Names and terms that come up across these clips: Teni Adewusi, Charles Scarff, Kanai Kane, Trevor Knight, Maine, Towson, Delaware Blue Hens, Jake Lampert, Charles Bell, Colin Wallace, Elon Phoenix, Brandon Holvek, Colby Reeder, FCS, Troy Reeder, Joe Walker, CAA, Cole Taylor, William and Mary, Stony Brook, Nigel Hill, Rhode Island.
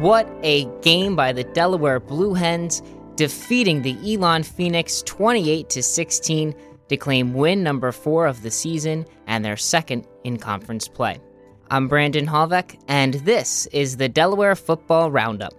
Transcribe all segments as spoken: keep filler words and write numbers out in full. What a game by the Delaware Blue Hens, defeating the Elon Phoenix twenty-eight to sixteen to claim win number four of the season and their second in conference play. I'm Brandon Holvek, and this is the Delaware Football Roundup.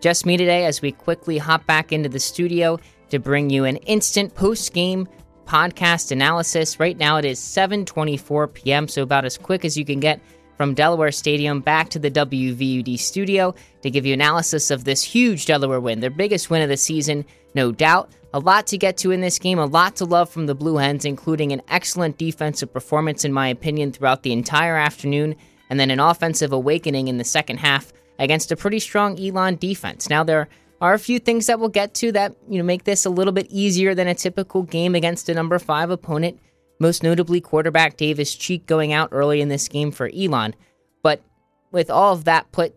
Just me today as we quickly hop back into the studio to bring you an instant post-game podcast analysis. Right now it is seven twenty-four p.m., so about as quick as you can get from Delaware Stadium back to the W V U D studio to give you analysis of this huge Delaware win, their biggest win of the season, no doubt. A lot to get to in this game, a lot to love from the Blue Hens, including an excellent defensive performance, in my opinion, throughout the entire afternoon, and then an offensive awakening in the second half against a pretty strong Elon defense. Now, there are a few things that we'll get to that, you know, make this a little bit easier than a typical game against a number five opponent, most notably quarterback Davis Cheek going out early in this game for Elon. But with all of that put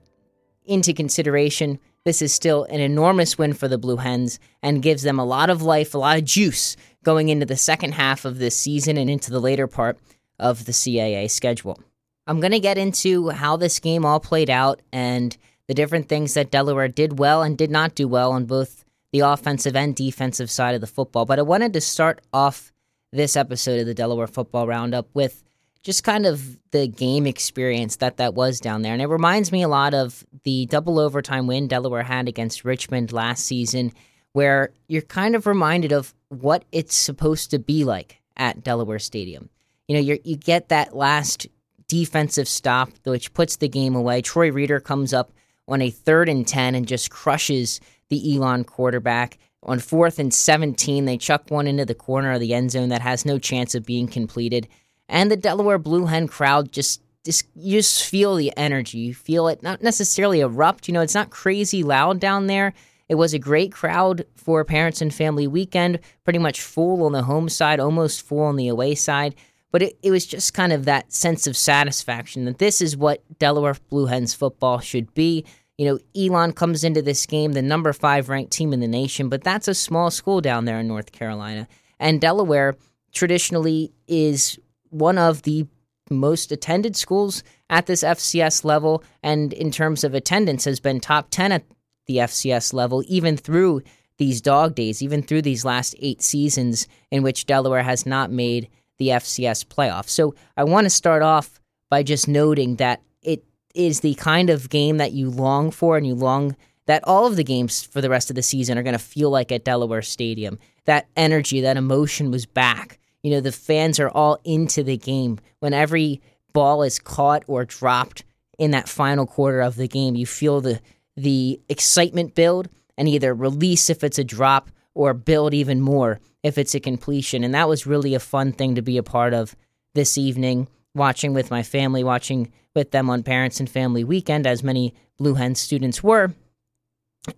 into consideration, this is still an enormous win for the Blue Hens and gives them a lot of life, a lot of juice going into the second half of this season and into the later part of the C A A schedule. I'm going to get into how this game all played out and the different things that Delaware did well and did not do well on both the offensive and defensive side of the football. But I wanted to start off this episode of the Delaware Football Roundup with just kind of the game experience that that was down there. And it reminds me a lot of the double overtime win Delaware had against Richmond last season, where you're kind of reminded of what it's supposed to be like at Delaware Stadium. You know, you you get that last defensive stop, which puts the game away. Troy Reeder comes up on a third and ten and just crushes the Elon quarterback. On fourth and seventeen, they chuck one into the corner of the end zone that has no chance of being completed. And the Delaware Blue Hen crowd, just, just, you just feel the energy. You feel it not necessarily erupt. You know, it's not crazy loud down there. It was a great crowd for Parents and Family Weekend, pretty much full on the home side, almost full on the away side. But it, it was just kind of that sense of satisfaction that this is what Delaware Blue Hens football should be. You know, Elon comes into this game, the number five ranked team in the nation, but that's a small school down there in North Carolina. And Delaware traditionally is one of the most attended schools at this F C S level, and in terms of attendance has been top ten at the F C S level, even through these dog days, even through these last eight seasons in which Delaware has not made the F C S playoffs. So I want to start off by just noting that it is the kind of game that you long for, and you long that all of the games for the rest of the season are going to feel like at Delaware Stadium. That energy, that emotion was back. You know, the fans are all into the game. When every ball is caught or dropped in that final quarter of the game, you feel the the excitement build and either release if it's a drop or build even more if it's a completion. And that was really a fun thing to be a part of this evening, watching with my family, watching with them on Parents and Family Weekend, as many Blue Hen students were.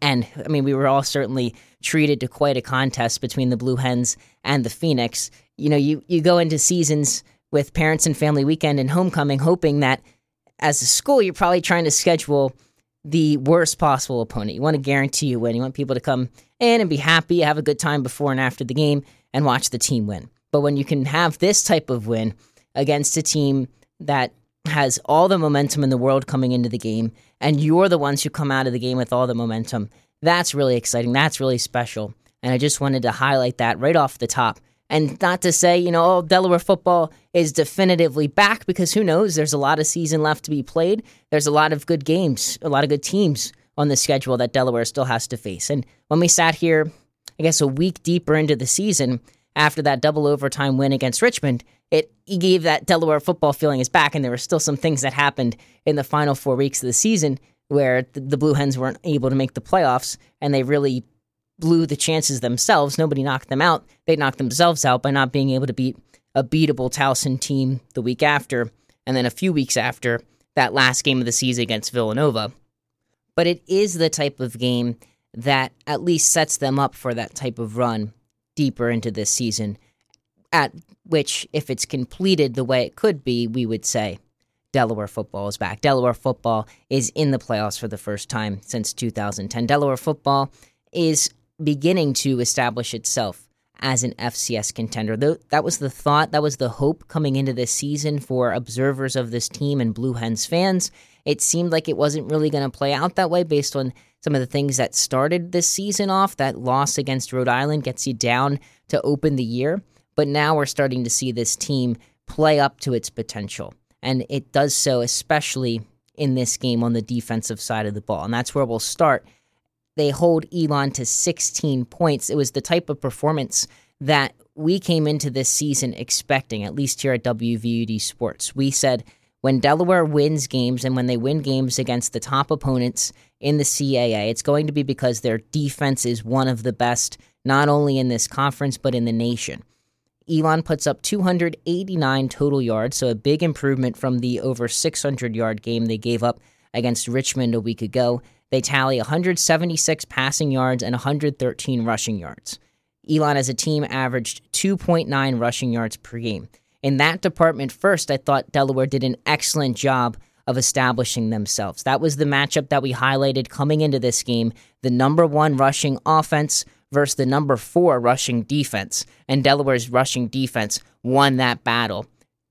And, I mean, we were all certainly treated to quite a contest between the Blue Hens and the Phoenix. You know, you, you go into seasons with Parents and Family Weekend and Homecoming hoping that as a school you're probably trying to schedule the worst possible opponent. You want to guarantee you win. You want people to come in and be happy, have a good time before and after the game, and watch the team win. But when you can have this type of win against a team that has all the momentum in the world coming into the game, and you're the ones who come out of the game with all the momentum, that's really exciting. That's really special. And I just wanted to highlight that right off the top. And not to say, you know, all Delaware football is definitively back, because who knows? There's a lot of season left to be played. There's a lot of good games, a lot of good teams on the schedule that Delaware still has to face. And when we sat here, I guess a week deeper into the season, after that double overtime win against Richmond, it gave that Delaware football feeling is back, and there were still some things that happened in the final four weeks of the season where the Blue Hens weren't able to make the playoffs, and they really blew the chances themselves. Nobody knocked them out. They knocked themselves out by not being able to beat a beatable Towson team the week after, and then a few weeks after that last game of the season against Villanova. But it is the type of game that at least sets them up for that type of run deeper into this season, at which, if it's completed the way it could be, we would say Delaware football is back. Delaware football is in the playoffs for the first time since two thousand ten. Delaware football is beginning to establish itself as an F C S contender. That was the thought, that was the hope coming into this season for observers of this team and Blue Hens fans. It seemed like it wasn't really going to play out that way based on some of the things that started this season off. That loss against Rhode Island gets you down to open the year, but now we're starting to see this team play up to its potential, and it does so especially in this game on the defensive side of the ball, and that's where we'll start. They hold Elon to sixteen points. It was the type of performance that we came into this season expecting, at least here at W V U D Sports. We said when Delaware wins games and when they win games against the top opponents in the C A A, it's going to be because their defense is one of the best, not only in this conference, but in the nation. Elon puts up two hundred eighty-nine total yards, so a big improvement from the over six hundred yard game they gave up against Richmond a week ago. They tally one hundred seventy-six passing yards and one hundred thirteen rushing yards. Elon as a team averaged two point nine rushing yards per game. In that department first, I thought Delaware did an excellent job of establishing themselves. That was the matchup that we highlighted coming into this game, the number one rushing offense versus the number four rushing defense, and Delaware's rushing defense won that battle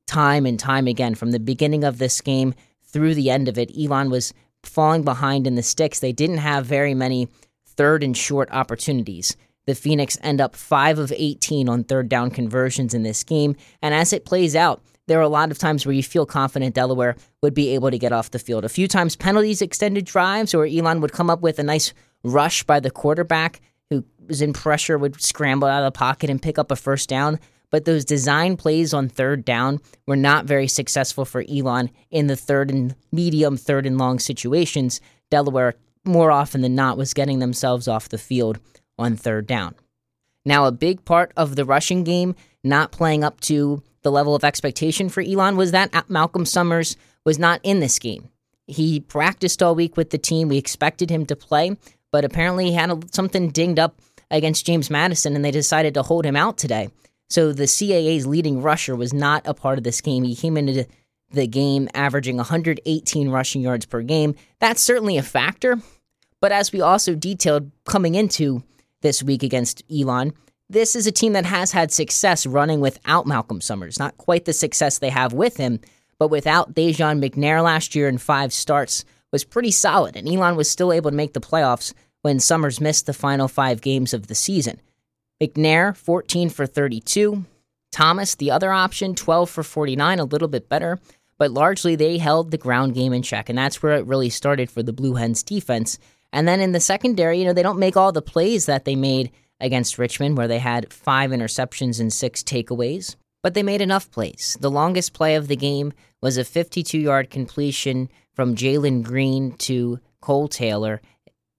time and time again. From the beginning of this game through the end of it, Elon was falling behind in the sticks. They didn't have very many third and short opportunities. The Phoenix end up five of eighteen on third down conversions in this game, and as it plays out, there are a lot of times where you feel confident Delaware would be able to get off the field. A few times penalties extended drives, or Elon would come up with a nice rush by the quarterback who was in pressure, would scramble out of the pocket and pick up a first down. But those design plays on third down were not very successful for Elon in the third and medium, third and long situations. Delaware, more often than not, was getting themselves off the field on third down. Now, a big part of the rushing game not playing up to the level of expectation for Elon was that Malcolm Summers was not in this game. He practiced all week with the team. We expected him to play, but apparently he had a, something dinged up against James Madison, and they decided to hold him out today. So the C A A's leading rusher was not a part of this game. He came into the game averaging one hundred eighteen rushing yards per game. That's certainly a factor, but as we also detailed coming into this week against Elon, this is a team that has had success running without Malcolm Summers. Not quite the success they have with him, but without Dejan McNair last year in five starts was pretty solid, and Elon was still able to make the playoffs when Summers missed the final five games of the season. McNair, fourteen for thirty-two. Thomas, the other option, twelve for forty-nine, a little bit better, but largely they held the ground game in check, and that's where it really started for the Blue Hens defense. And then in the secondary, you know, they don't make all the plays that they made against Richmond, where they had five interceptions and six takeaways, but they made enough plays. The longest play of the game was a fifty-two yard completion from Jalen Green to Cole Taylor.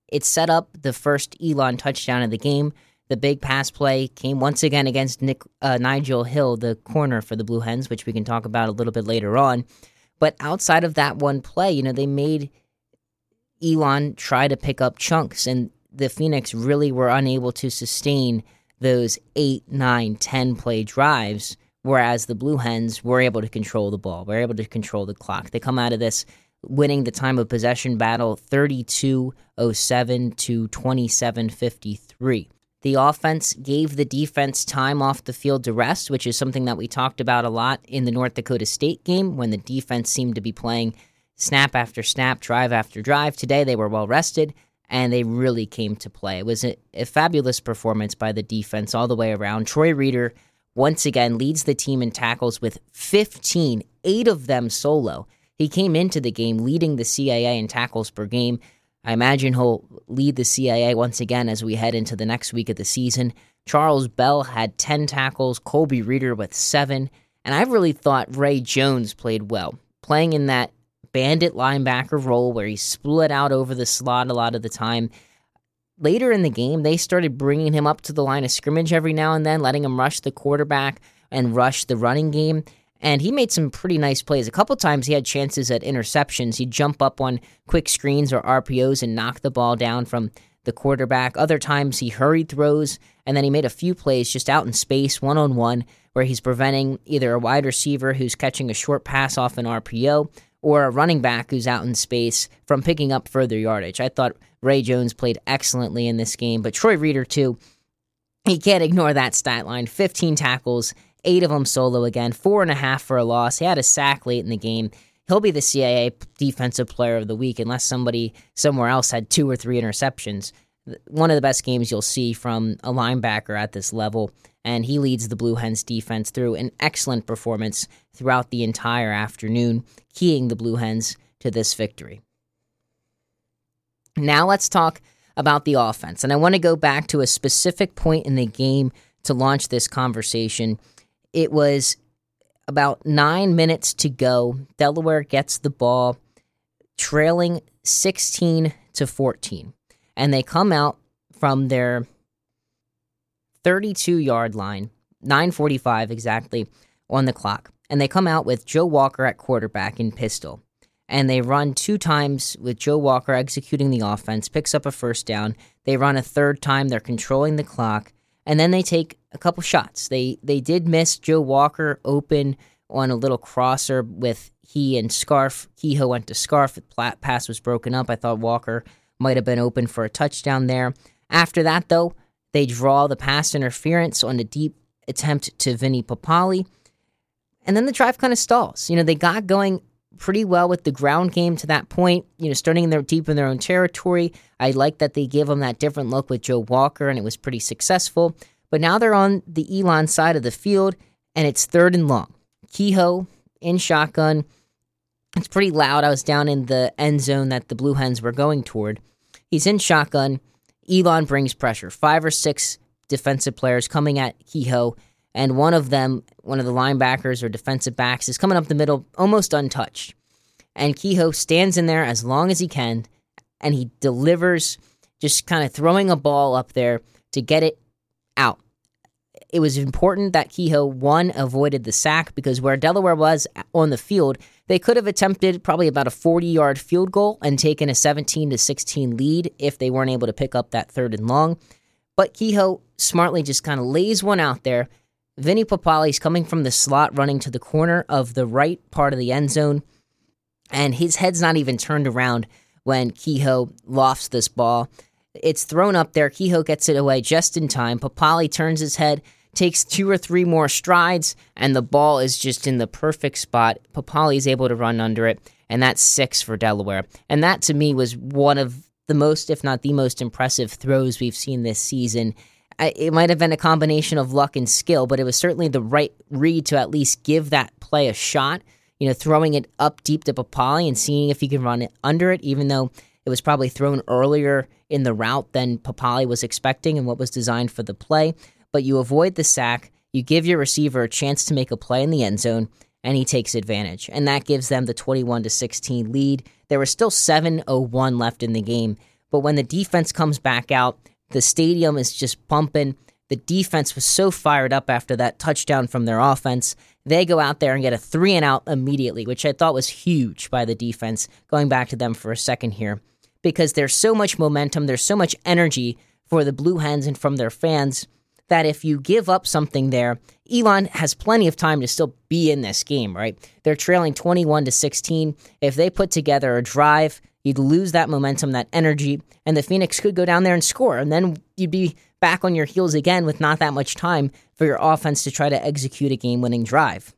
It set up the first Elon touchdown of the game. The big pass play came once again against Nick, uh, Nigel Hill, the corner for the Blue Hens, which we can talk about a little bit later on. But outside of that one play, you know, they made Elon try to pick up chunks, and the Phoenix really were unable to sustain those eight, nine, ten play drives, whereas the Blue Hens were able to control the ball, were able to control the clock. They come out of this winning the time of possession battle thirty-two oh seven to twenty-seven fifty-three. The offense gave the defense time off the field to rest, which is something that we talked about a lot in the North Dakota State game when the defense seemed to be playing snap after snap, drive after drive. Today they were well rested, and they really came to play. It was a, a fabulous performance by the defense all the way around. Troy Reeder, once again, leads the team in tackles with fifteen, eight of them solo. He came into the game leading the C A A in tackles per game. I imagine he'll lead the C A A once again as we head into the next week of the season. Charles Bell had ten tackles, Colby Reeder with seven, and I really thought Ray Jones played well, playing in that bandit linebacker role where he split out over the slot a lot of the time. Later in the game, they started bringing him up to the line of scrimmage every now and then, letting him rush the quarterback and rush the running game. And he made some pretty nice plays. A couple times he had chances at interceptions. He'd jump up on quick screens or R P Os and knock the ball down from the quarterback. Other times he hurried throws, and then he made a few plays just out in space, one-on-one, where he's preventing either a wide receiver who's catching a short pass off an R P O or a running back who's out in space from picking up further yardage. I thought Ray Jones played excellently in this game, but Troy Reeder, too, you can't ignore that stat line. fifteen tackles, eight of them solo again, four and a half for a loss. He had a sack late in the game. He'll be the C A A Defensive Player of the Week unless somebody somewhere else had two or three interceptions. One of the best games you'll see from a linebacker at this level, and he leads the Blue Hens defense through an excellent performance throughout the entire afternoon, keying the Blue Hens to this victory. Now let's talk about the offense, and I want to go back to a specific point in the game to launch this conversation. It was about nine minutes to go. Delaware gets the ball, trailing sixteen to fourteen. And they come out from their thirty-two-yard line, nine forty-five exactly, on the clock. And they come out with Joe Walker at quarterback in pistol. And they run two times with Joe Walker executing the offense, picks up a first down. They run a third time. They're controlling the clock. And then they take a couple shots. They they did miss Joe Walker open on a little crosser with he and Scarff. Kehoe went to Scarff. The pass was broken up. I thought Walker might have been open for a touchdown there. After that, though, they draw the pass interference on a deep attempt to Vinny Papali. And then the drive kind of stalls. You know, they got going pretty well with the ground game to that point, you know, starting in their, deep in their own territory. I like that they gave them that different look with Joe Walker, and it was pretty successful. But now they're on the Elon side of the field, and it's third and long. Kehoe in shotgun. It's pretty loud. I was down in the end zone that the Blue Hens were going toward. He's in shotgun. Elon brings pressure. Five or six defensive players coming at Kehoe, and one of them, one of the linebackers or defensive backs, is coming up the middle almost untouched. And Kehoe stands in there as long as he can, and he delivers, just kind of throwing a ball up there to get it out. It was important that Kehoe, one, avoided the sack, because where Delaware was on the field, they could have attempted probably about a forty-yard field goal and taken a seventeen to sixteen lead if they weren't able to pick up that third and long. But Kehoe smartly just kind of lays one out there. Vinny Papali's coming from the slot, running to the corner of the right part of the end zone, and his head's not even turned around when Kehoe lofts this ball. It's thrown up there. Kehoe gets it away just in time. Papali turns his head, takes two or three more strides, and the ball is just in the perfect spot. Papali is able to run under it, and that's six for Delaware. And that, to me, was one of the most, if not the most impressive throws we've seen this season. It might have been a combination of luck and skill, but it was certainly the right read to at least give that play a shot, you know, throwing it up deep to Papali and seeing if he can run it under it, even though it was probably thrown earlier in the route than Papali was expecting and what was designed for the play. But you avoid the sack, you give your receiver a chance to make a play in the end zone, and he takes advantage. And that gives them the twenty-one to sixteen lead. There was still seven oh one left in the game, but when the defense comes back out, the stadium is just pumping. The defense was so fired up after that touchdown from their offense. They go out there and get a three and out immediately, which I thought was huge by the defense. Going back to them for a second here, because there's so much momentum, there's so much energy for the Blue Hens and from their fans, that if you give up something there, Elon has plenty of time to still be in this game, right? They're trailing twenty-one to sixteen. If they put together a drive, you'd lose that momentum, that energy, and the Phoenix could go down there and score, and then you'd be back on your heels again with not that much time for your offense to try to execute a game-winning drive.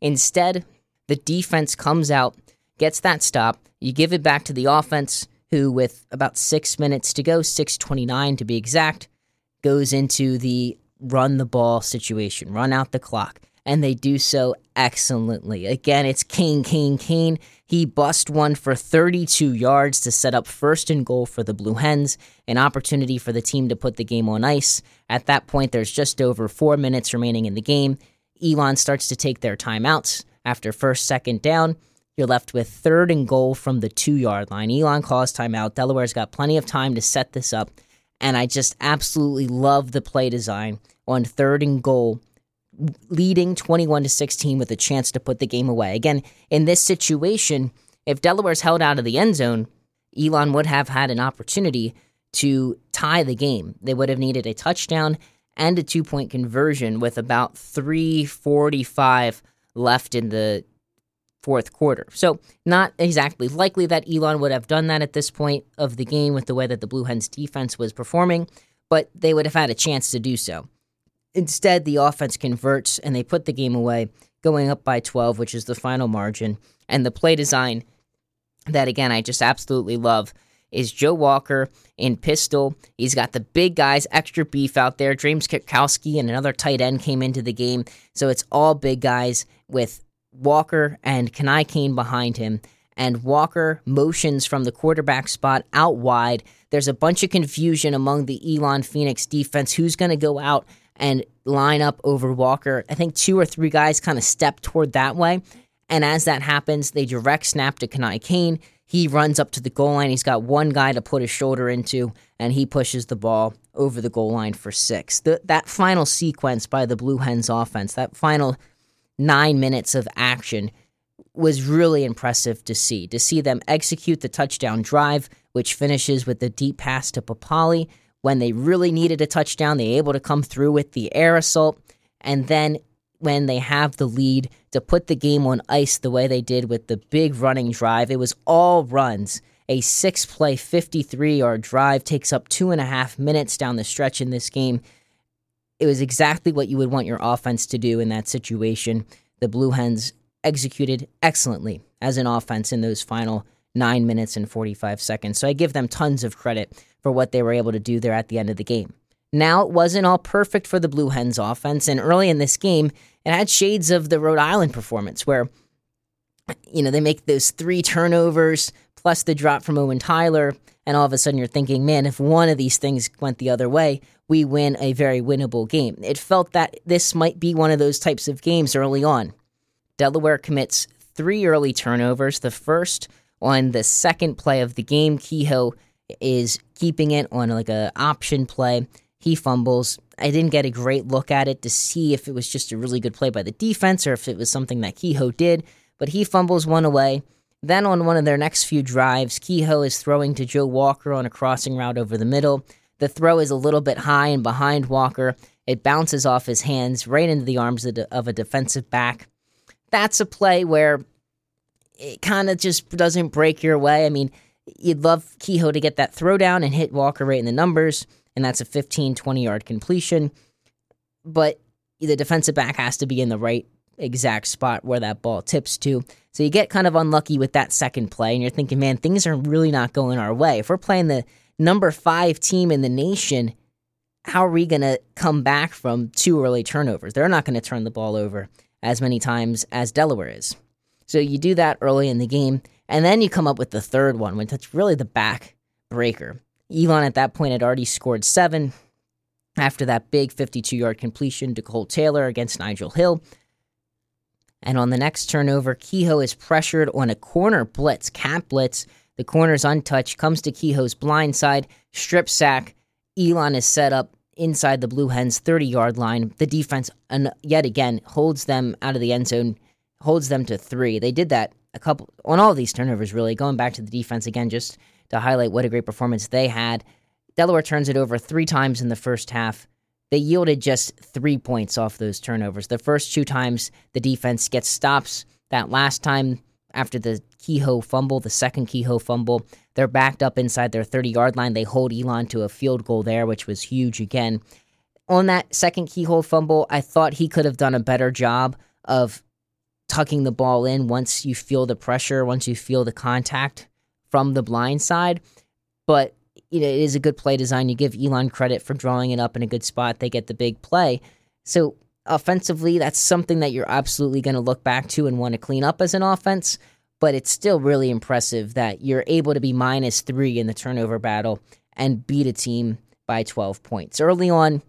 Instead, the defense comes out, gets that stop, you give it back to the offense, who with about six minutes to go, six twenty-nine to be exact, goes into the run-the-ball situation, run out the clock, and they do so excellently. Again, it's Kane, Kane, Kane. He busts one for thirty-two yards to set up first and goal for the Blue Hens, an opportunity for the team to put the game on ice. At that point, there's just over four minutes remaining in the game. Elon starts to take their timeouts. After first, second down, you're left with third and goal from the two-yard line. Elon calls timeout. Delaware's got plenty of time to set this up. And I just absolutely love the play design on third and goal, leading twenty-one to sixteen with a chance to put the game away. Again, in this situation, if Delaware's held out of the end zone, Elon would have had an opportunity to tie the game. They would have needed a touchdown and a two-point conversion with about three forty-five left in the fourth quarter. So not exactly likely that Elon would have done that at this point of the game with the way that the Blue Hens defense was performing, but they would have had a chance to do so. Instead, the offense converts, and they put the game away, going up by twelve, which is the final margin. And the play design that, again, I just absolutely love is Joe Walker in pistol. He's got the big guys, extra beef out there. James Kukowski and another tight end came into the game. So it's all big guys with Walker and Kanai Kane behind him. And Walker motions from the quarterback spot out wide. There's a bunch of confusion among the Elon Phoenix defense. Who's going to go out and line up over Walker? I think two or three guys kind of step toward that way. And as that happens, they direct snap to Kanai Kane. He runs up to the goal line. He's got one guy to put his shoulder into, and he pushes the ball over the goal line for six. The, that final sequence by the Blue Hens offense, that final nine minutes of action, was really impressive to see. To see them execute the touchdown drive, which finishes with the deep pass to Papali. When they really needed a touchdown, they were able to come through with the air assault. And then when they have the lead, to put the game on ice the way they did with the big running drive. It was all runs. A six-play, fifty-three-yard drive takes up two and a half minutes down the stretch in this game. It was exactly what you would want your offense to do in that situation. The Blue Hens executed excellently as an offense in those final nine minutes and forty-five seconds. So I give them tons of credit for what they were able to do there at the end of the game. Now, it wasn't all perfect for the Blue Hens offense, and early in this game, it had shades of the Rhode Island performance where, you know, they make those three turnovers plus the drop from Owen Tyler, and all of a sudden you're thinking, man, if one of these things went the other way, we win a very winnable game. It felt that this might be one of those types of games early on. Delaware commits three early turnovers. The first on the second play of the game. Kehoe is keeping it on like an option play. He fumbles. I didn't get a great look at it to see if it was just a really good play by the defense or if it was something that Kehoe did, but he fumbles one away. Then on one of their next few drives, Kehoe is throwing to Joe Walker on a crossing route over the middle. The throw is a little bit high and behind Walker. It bounces off his hands right into the arms of a defensive back. That's a play where it kind of just doesn't break your way. I mean, you'd love Kehoe to get that throw down and hit Walker right in the numbers, and that's a fifteen, twenty-yard completion. But the defensive back has to be in the right exact spot where that ball tips to. So you get kind of unlucky with that second play, and you're thinking, man, things are really not going our way. If we're playing the number five team in the nation, how are we going to come back from two early turnovers? They're not going to turn the ball over as many times as Delaware is. So you do that early in the game, and then you come up with the third one, which is really the back breaker. Elon at that point had already scored seven after that big fifty-two-yard completion to Cole Taylor against Nigel Hill. And on the next turnover, Kehoe is pressured on a corner blitz, cat blitz. The corner's untouched, comes to Kehoe's blind side, strip sack. Elon is set up inside the Blue Hens' thirty-yard line. The defense, yet again, holds them out of the end zone, holds them to three. They did that a couple on all of these turnovers, really. Going back to the defense again, just to highlight what a great performance they had. Delaware turns it over three times in the first half. They yielded just three points off those turnovers. The first two times, the defense gets stops. That last time, after the Kehoe fumble, the second Kehoe fumble, they're backed up inside their thirty-yard line. They hold Elon to a field goal there, which was huge again. On that second Kehoe fumble, I thought he could have done a better job of tucking the ball in once you feel the pressure, once you feel the contact from the blind side, but you know, it is a good play design. You give Elon credit for drawing it up in a good spot. They get the big play. So offensively, that's something that you're absolutely going to look back to and want to clean up as an offense, but it's still really impressive that you're able to be minus three in the turnover battle and beat a team by twelve points. Early on,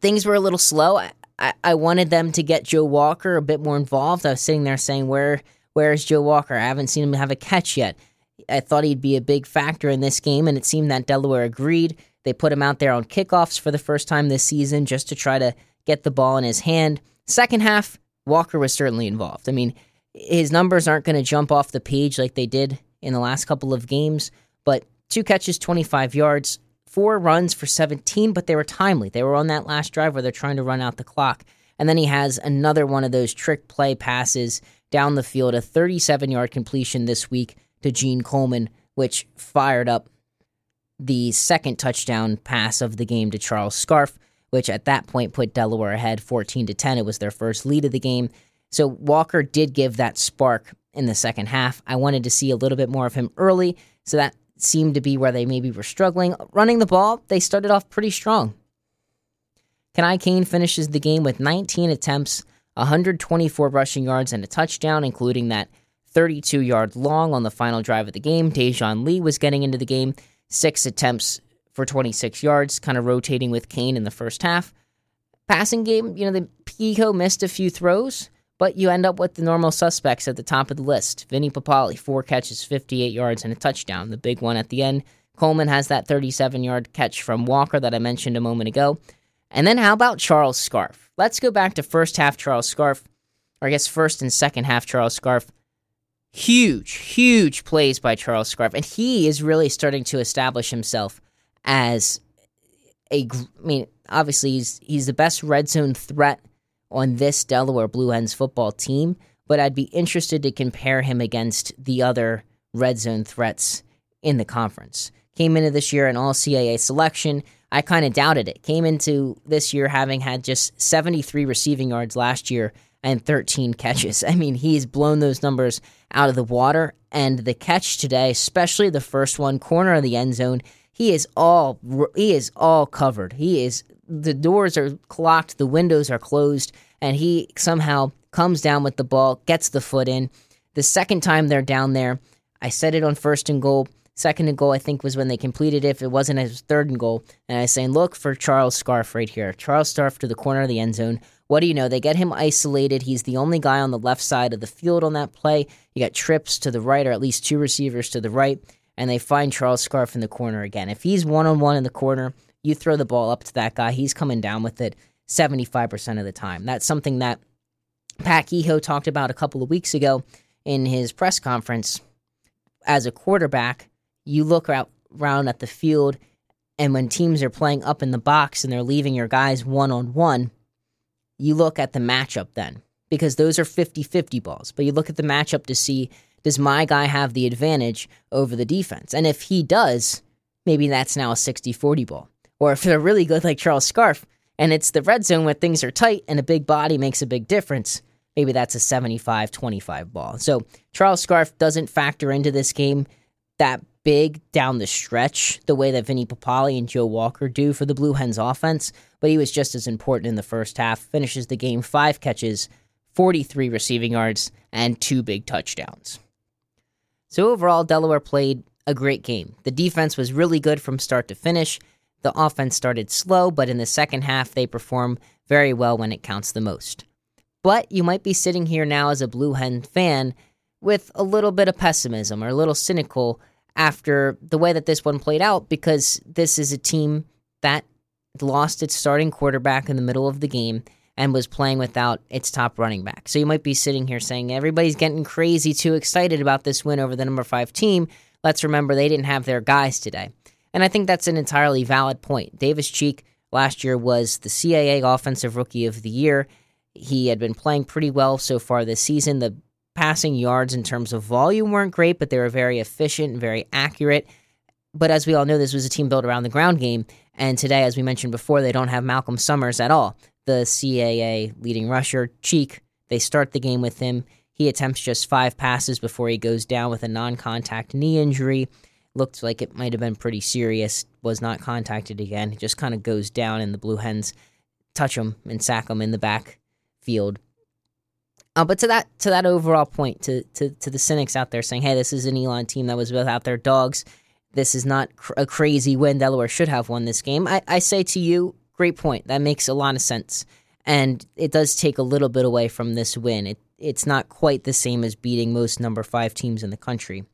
things were a little slow. I, I, I wanted them to get Joe Walker a bit more involved. I was sitting there saying, where... Where is Joe Walker? I haven't seen him have a catch yet. I thought he'd be a big factor in this game, and it seemed that Delaware agreed. They put him out there on kickoffs for the first time this season just to try to get the ball in his hand. Second half, Walker was certainly involved. I mean, his numbers aren't going to jump off the page like they did in the last couple of games, but two catches, twenty-five yards, four runs for seventeen, but they were timely. They were on that last drive where they're trying to run out the clock. And then he has another one of those trick play passes down the field, a thirty-seven-yard completion this week to Gene Coleman, which fired up the second touchdown pass of the game to Charles Scarff, which at that point put Delaware ahead fourteen to ten. It was their first lead of the game. So Walker did give that spark in the second half. I wanted to see a little bit more of him early, so that seemed to be where they maybe were struggling. Running the ball, they started off pretty strong. Kanai Kane finishes the game with nineteen attempts, one hundred twenty-four rushing yards, and a touchdown, including that thirty-two-yard long on the final drive of the game. Dejan Lee was getting into the game, six attempts for twenty-six yards, kind of rotating with Kane in the first half. Passing game, you know, the Kehoe missed a few throws, but you end up with the normal suspects at the top of the list. Vinny Papali, four catches, fifty-eight yards, and a touchdown. The big one at the end. Coleman has that thirty-seven-yard catch from Walker that I mentioned a moment ago. And then how about Charles Scarff? Let's go back to first half Charles Scarff, or I guess first and second half Charles Scarff. Huge, huge plays by Charles Scarff, and he is really starting to establish himself as a, I mean, obviously he's, he's the best red zone threat on this Delaware Blue Hens football team, but I'd be interested to compare him against the other red zone threats in the conference. Came into this year an all C A A selection. I kind of doubted it. Came into this year having had just seventy-three receiving yards last year and thirteen catches. I mean, he's blown those numbers out of the water, and the catch today, especially the first one, corner of the end zone, he is all he is all covered. He is the doors are locked, the windows are closed, and he somehow comes down with the ball, gets the foot in. The second time they're down there, I said it on first and goal. Second and goal, I think, was when they completed it. If it wasn't, it was third and goal. And I was saying, look for Charles Scarff right here. Charles Scarff to the corner of the end zone. What do you know? They get him isolated. He's the only guy on the left side of the field on that play. You got trips to the right, or at least two receivers to the right, and they find Charles Scarff in the corner again. If he's one-on-one in the corner, you throw the ball up to that guy. He's coming down with it seventy-five percent of the time. That's something that Pat Kehoe talked about a couple of weeks ago in his press conference. As a quarterback, you look out, around at the field, and when teams are playing up in the box and they're leaving your guys one-on-one, you look at the matchup then, because those are fifty-fifty balls. But you look at the matchup to see, does my guy have the advantage over the defense? And if he does, maybe that's now a sixty-forty ball. Or if they're really good like Charles Scarff, and it's the red zone where things are tight and a big body makes a big difference, maybe that's a seventy-five twenty-five ball. So Charles Scarff doesn't factor into this game that big down the stretch the way that Vinny Papali and Joe Walker do for the Blue Hens offense, but he was just as important in the first half. Finishes the game five catches, forty-three receiving yards, and two big touchdowns. So overall, Delaware played a great game. The defense was really good from start to finish. The offense started slow, but in the second half, they perform very well when it counts the most. But you might be sitting here now as a Blue Hen fan with a little bit of pessimism or a little cynical after the way that this one played out, because this is a team that lost its starting quarterback in the middle of the game and was playing without its top running back. So you might be sitting here saying, everybody's getting crazy too excited about this win over the number five team. Let's remember they didn't have their guys today. And I think that's an entirely valid point. Davis Cheek last year was the C A A Offensive Rookie of the Year. He had been playing pretty well so far this season. The passing yards in terms of volume weren't great, but they were very efficient and very accurate. But as we all know, this was a team built around the ground game, and today, as we mentioned before, they don't have Malcolm Summers at all, the C A A leading rusher. Cheek, they start the game with him. He attempts just five passes before he goes down with a non-contact knee injury. Looked like it might have been pretty serious, was not contacted again. He just kind of goes down, and the Blue Hens touch him and sack him in the backfield. Uh, but to that to that overall point, to, to, to the cynics out there saying, hey, this is an Elon team that was without their dogs. This is not cr- a crazy win. Delaware should have won this game. I, I say to you, great point. That makes a lot of sense. And it does take a little bit away from this win. It It's not quite the same as beating most number five teams in the country.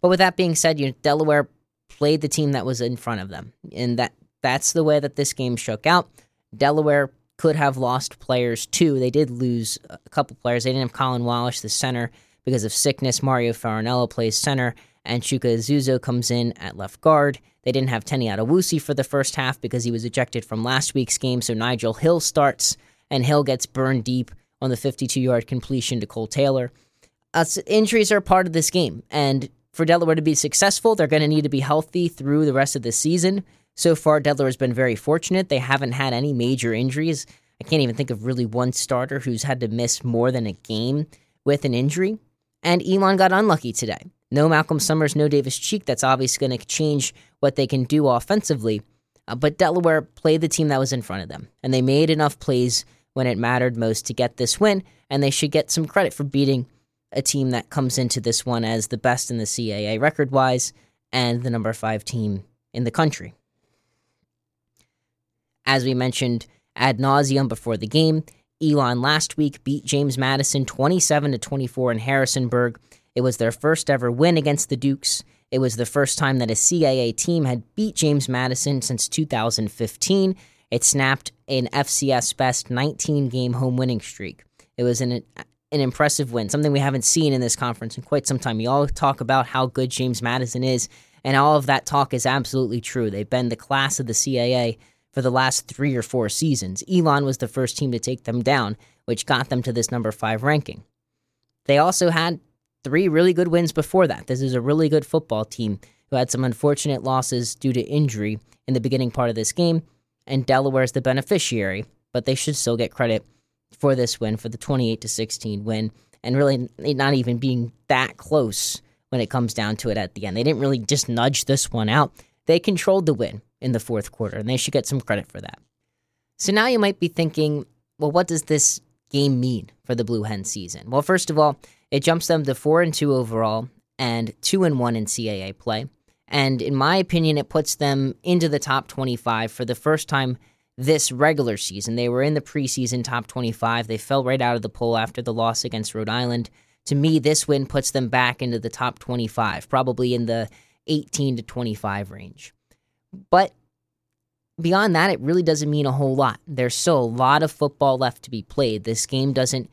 But with that being said, you know, Delaware played the team that was in front of them. And that that's the way that this game shook out. Delaware could have lost players too. They did lose a couple players. They didn't have Colin Wallace, the center, because of sickness. Mario Farinello plays center, and Chuka Azuzo comes in at left guard. They didn't have Teni Adewusi for the first half because he was ejected from last week's game, so Nigel Hill starts, and Hill gets burned deep on the fifty-two-yard completion to Cole Taylor. Uh, injuries are part of this game, and For Delaware to be successful, they're going to need to be healthy through the rest of the season. So far, Delaware's been very fortunate. They haven't had any major injuries. I can't even think of really one starter who's had to miss more than a game with an injury. And Elon got unlucky today. No Malcolm Summers, no Davis Cheek. That's obviously going to change what they can do offensively. Uh, but Delaware played the team that was in front of them. And they made enough plays when it mattered most to get this win. And they should get some credit for beating a team that comes into this one as the best in the C A A record-wise and the number five team in the country. As we mentioned ad nauseum before the game, Elon last week beat James Madison twenty-seven to twenty-four in Harrisonburg. It was their first ever win against the Dukes. It was the first time that a C A A team had beat James Madison since two thousand fifteen. It snapped an F C S best nineteen-game home winning streak. It was an an impressive win, something we haven't seen in this conference in quite some time. We all talk about how good James Madison is, and all of that talk is absolutely true. They've been the class of the C A A for the last three or four seasons. Elon was the first team to take them down, which got them to this number five ranking. They also had three really good wins before that. This is a really good football team who had some unfortunate losses due to injury in the beginning part of this game, and Delaware is the beneficiary, but they should still get credit for this win, for the twenty-eight to sixteen win, and really not even being that close when it comes down to it at the end. They didn't really just nudge this one out. They controlled the win in the fourth quarter, and they should get some credit for that. So now you might be thinking, well, what does this game mean for the Blue Hens season? Well, first of all, it jumps them to four and two overall and two and one in C A A play. And in my opinion, it puts them into the top twenty-five for the first time this regular season. They were in the preseason top twenty-five. They fell right out of the poll after the loss against Rhode Island. To me, this win puts them back into the top twenty-five, probably in the eighteen to twenty-five range. But beyond that, it really doesn't mean a whole lot. There's still a lot of football left to be played. This game doesn't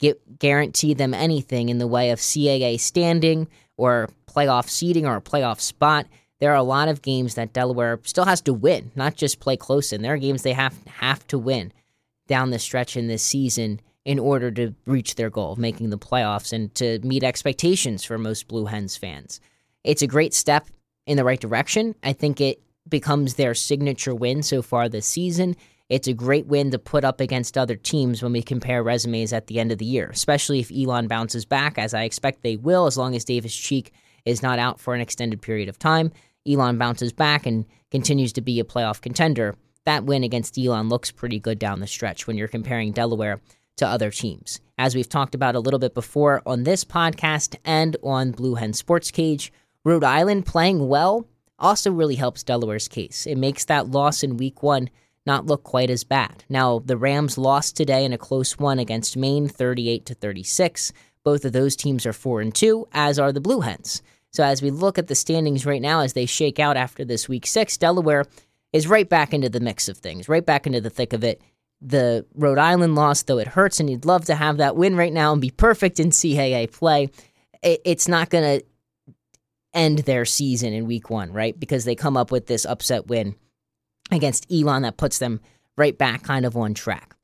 get, guarantee them anything in the way of C A A standing or playoff seeding or a playoff spot. There are a lot of games that Delaware still has to win, not just play close in. There are games they have, have to win down the stretch in this season in order to reach their goal of making the playoffs and to meet expectations for most Blue Hens fans. It's a great step in the right direction. I think it becomes their signature win so far this season. It's a great win to put up against other teams when we compare resumes at the end of the year, especially if Elon bounces back, as I expect they will, as long as Davis Cheek is not out for an extended period of time. Elon bounces back and continues to be a playoff contender. That win against Elon looks pretty good down the stretch when you're comparing Delaware to other teams. As we've talked about a little bit before on this podcast and on Blue Hen Sports Cage, Rhode Island playing well also really helps Delaware's case. It makes that loss in week one not look quite as bad. Now, the Rams lost today in a close one against Maine, thirty-eight to thirty-six. Both of those teams are four and two, as are the Blue Hens. So as we look at the standings right now as they shake out after this week six, Delaware is right back into the mix of things, right back into the thick of it. The Rhode Island loss, though it hurts, and you'd love to have that win right now and be perfect in C A A play, it's not going to end their season in week one, right? Because they come up with this upset win against Elon that puts them right back kind of on track.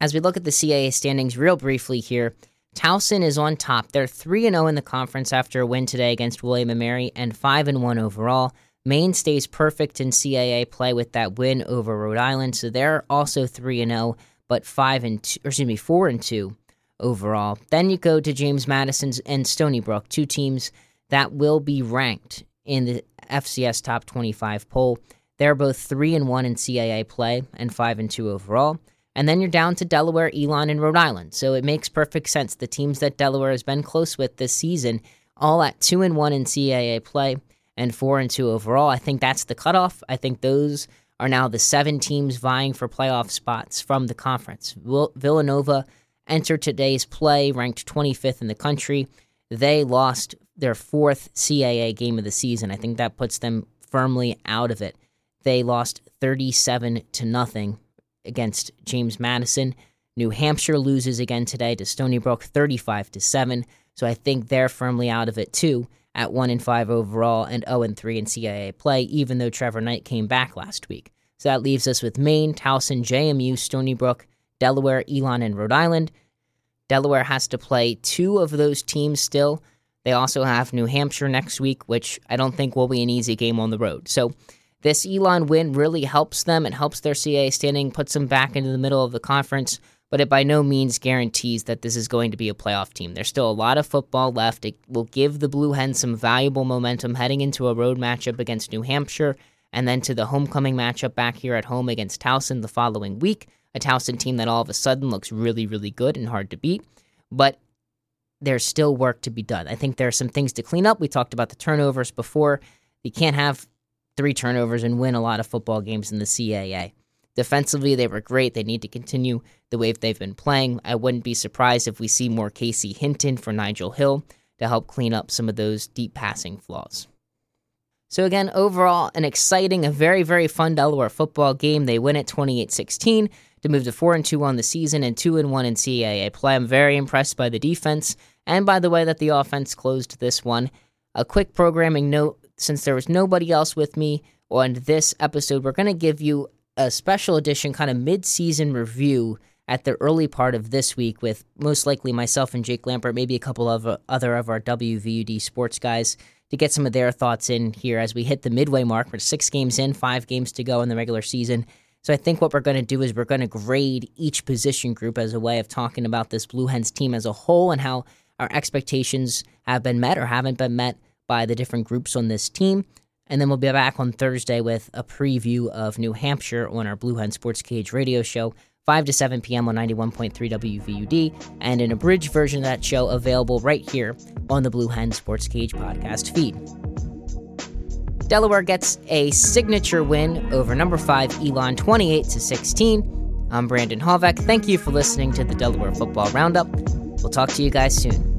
As we look at the C A A standings real briefly here, Towson is on top. They're three and oh in the conference after a win today against William and Mary and five and one overall. Maine stays perfect in C A A play with that win over Rhode Island, so they're also three and oh, but five and two, or excuse me, four and two overall. Then you go to James Madison and Stony Brook, two teams that will be ranked in the F C S top twenty-five poll. They're both three and one in C A A play and five and two overall. And then you're down to Delaware, Elon, and Rhode Island. So it makes perfect sense. The teams that Delaware has been close with this season, all at two and one in C A A play and four and two overall. I think that's the cutoff. I think those are now the seven teams vying for playoff spots from the conference. Vill- Villanova entered today's play, ranked twenty-fifth in the country. They lost their fourth C A A game of the season. I think that puts them firmly out of it. They lost thirty-seven to nothing. Against James Madison. New Hampshire loses again today to Stony Brook, thirty-five to seven. So I think they're firmly out of it too, at one and five overall and zero and three in C A A play. Even though Trevor Knight came back last week, so that leaves us with Maine, Towson, J M U, Stony Brook, Delaware, Elon, and Rhode Island. Delaware has to play two of those teams still They also have New Hampshire next week, which I don't think will be an easy game on the road. So this Elon win really helps them. It helps their C A A standing, puts them back into the middle of the conference, but it by no means guarantees that this is going to be a playoff team. There's still a lot of football left. It will give the Blue Hens some valuable momentum heading into a road matchup against New Hampshire and then to the homecoming matchup back here at home against Towson the following week, a Towson team that all of a sudden looks really, really good and hard to beat. But there's still work to be done. I think there are some things to clean up. We talked about the turnovers before. You can't have three turnovers and win a lot of football games in the C A A. Defensively, they were great. They need to continue the way they've been playing. I wouldn't be surprised if we see more Casey Hinton for Nigel Hill to help clean up some of those deep passing flaws. So again, overall, an exciting, a very, very fun Delaware football game. They win it twenty-eight sixteen to move to four and two on the season and two and one in C A A play. I'm very impressed by the defense and by the way that the offense closed this one. A quick programming note, since there was nobody else with me on this episode, we're going to give you a special edition kind of mid-season review at the early part of this week with most likely myself and Jake Lampert, maybe a couple of other of our W V U D sports guys to get some of their thoughts in here as we hit the midway mark. We're six games in, five games to go in the regular season. So I think what we're going to do is we're going to grade each position group as a way of talking about this Blue Hens team as a whole and how our expectations have been met or haven't been met by the different groups on this team. And then we'll be back on Thursday with a preview of New Hampshire on our Blue Hen Sports Cage radio show, five to seven p.m. on ninety-one point three W V U D, and an abridged version of that show available right here on the Blue Hen Sports Cage podcast feed. Delaware gets a signature win over number five Elon, twenty-eight to sixteen. I'm Brandon Holvek. Thank you for listening to the Delaware Football Roundup. We'll talk to you guys soon.